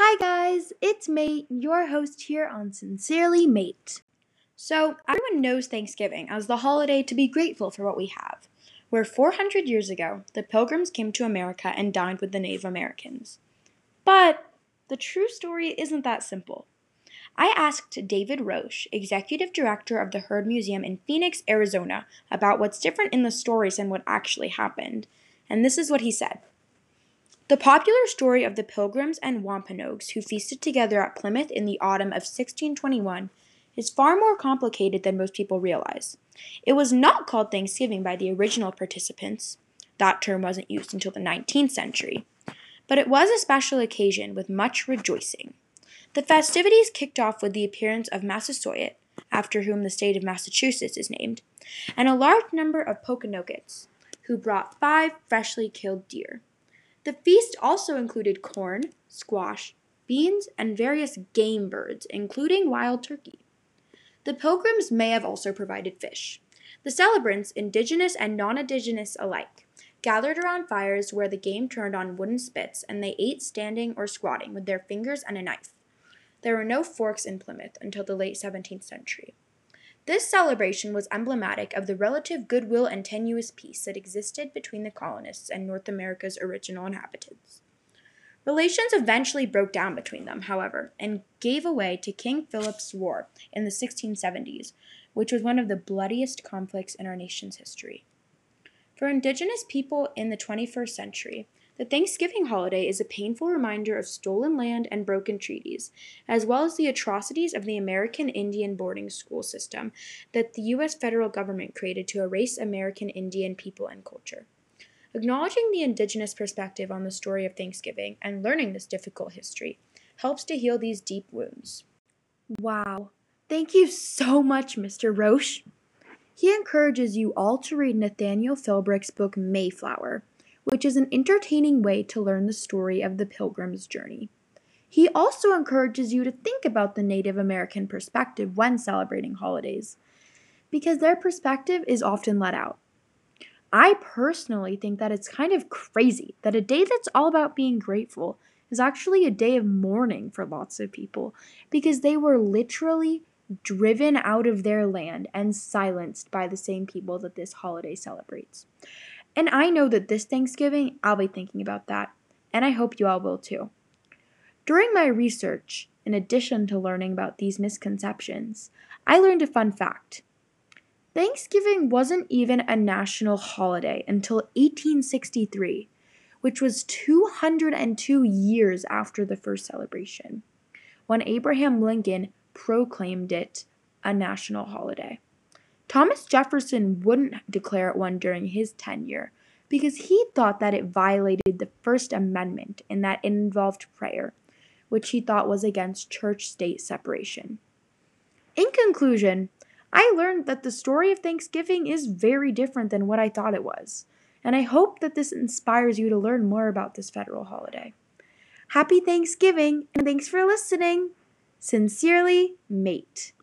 Hi guys, it's Mate, your host here on Sincerely Mate. So, everyone knows Thanksgiving as the holiday to be grateful for what we have, where 400 years ago, the Pilgrims came to America and dined with the Native Americans. But the true story isn't that simple. I asked David Roche, executive director of the Heard Museum in Phoenix, Arizona, about what's different in the stories and what actually happened, and this is what he said. The popular story of the Pilgrims and Wampanoags who feasted together at Plymouth in the autumn of 1621 is far more complicated than most people realize. It was not called Thanksgiving by the original participants. That term wasn't used until the 19th century. But it was a special occasion with much rejoicing. The festivities kicked off with the appearance of Massasoit, after whom the state of Massachusetts is named, and a large number of Pokanokets, who brought 5 freshly killed deer. The feast also included corn, squash, beans, and various game birds, including wild turkey. The Pilgrims may have also provided fish. The celebrants, indigenous and non-indigenous alike, gathered around fires where the game turned on wooden spits, and they ate standing or squatting with their fingers and a knife. There were no forks in Plymouth until the late 17th century. This celebration was emblematic of the relative goodwill and tenuous peace that existed between the colonists and North America's original inhabitants. Relations eventually broke down between them, however, and gave way to King Philip's War in the 1670s, which was one of the bloodiest conflicts in our nation's history. For indigenous people in the 21st century, the Thanksgiving holiday is a painful reminder of stolen land and broken treaties, as well as the atrocities of the American Indian boarding school system that the U.S. federal government created to erase American Indian people and culture. Acknowledging the indigenous perspective on the story of Thanksgiving and learning this difficult history helps to heal these deep wounds. Wow. Thank you so much, Mr. Roche. He encourages you all to read Nathaniel Philbrick's book, Mayflower, which is an entertaining way to learn the story of the Pilgrim's journey. He also encourages you to think about the Native American perspective when celebrating holidays, because their perspective is often let out. I personally think that it's kind of crazy that a day that's all about being grateful is actually a day of mourning for lots of people, because they were literally driven out of their land and silenced by the same people that this holiday celebrates. And I know that this Thanksgiving, I'll be thinking about that, and I hope you all will too. During my research, in addition to learning about these misconceptions, I learned a fun fact. Thanksgiving wasn't even a national holiday until 1863, which was 202 years after the first celebration, when Abraham Lincoln proclaimed it a national holiday. Thomas Jefferson wouldn't declare it one during his tenure because he thought that it violated the First Amendment and that it involved prayer, which he thought was against church-state separation. In conclusion, I learned that the story of Thanksgiving is very different than what I thought it was, and I hope that this inspires you to learn more about this federal holiday. Happy Thanksgiving, and thanks for listening. Sincerely, Mate.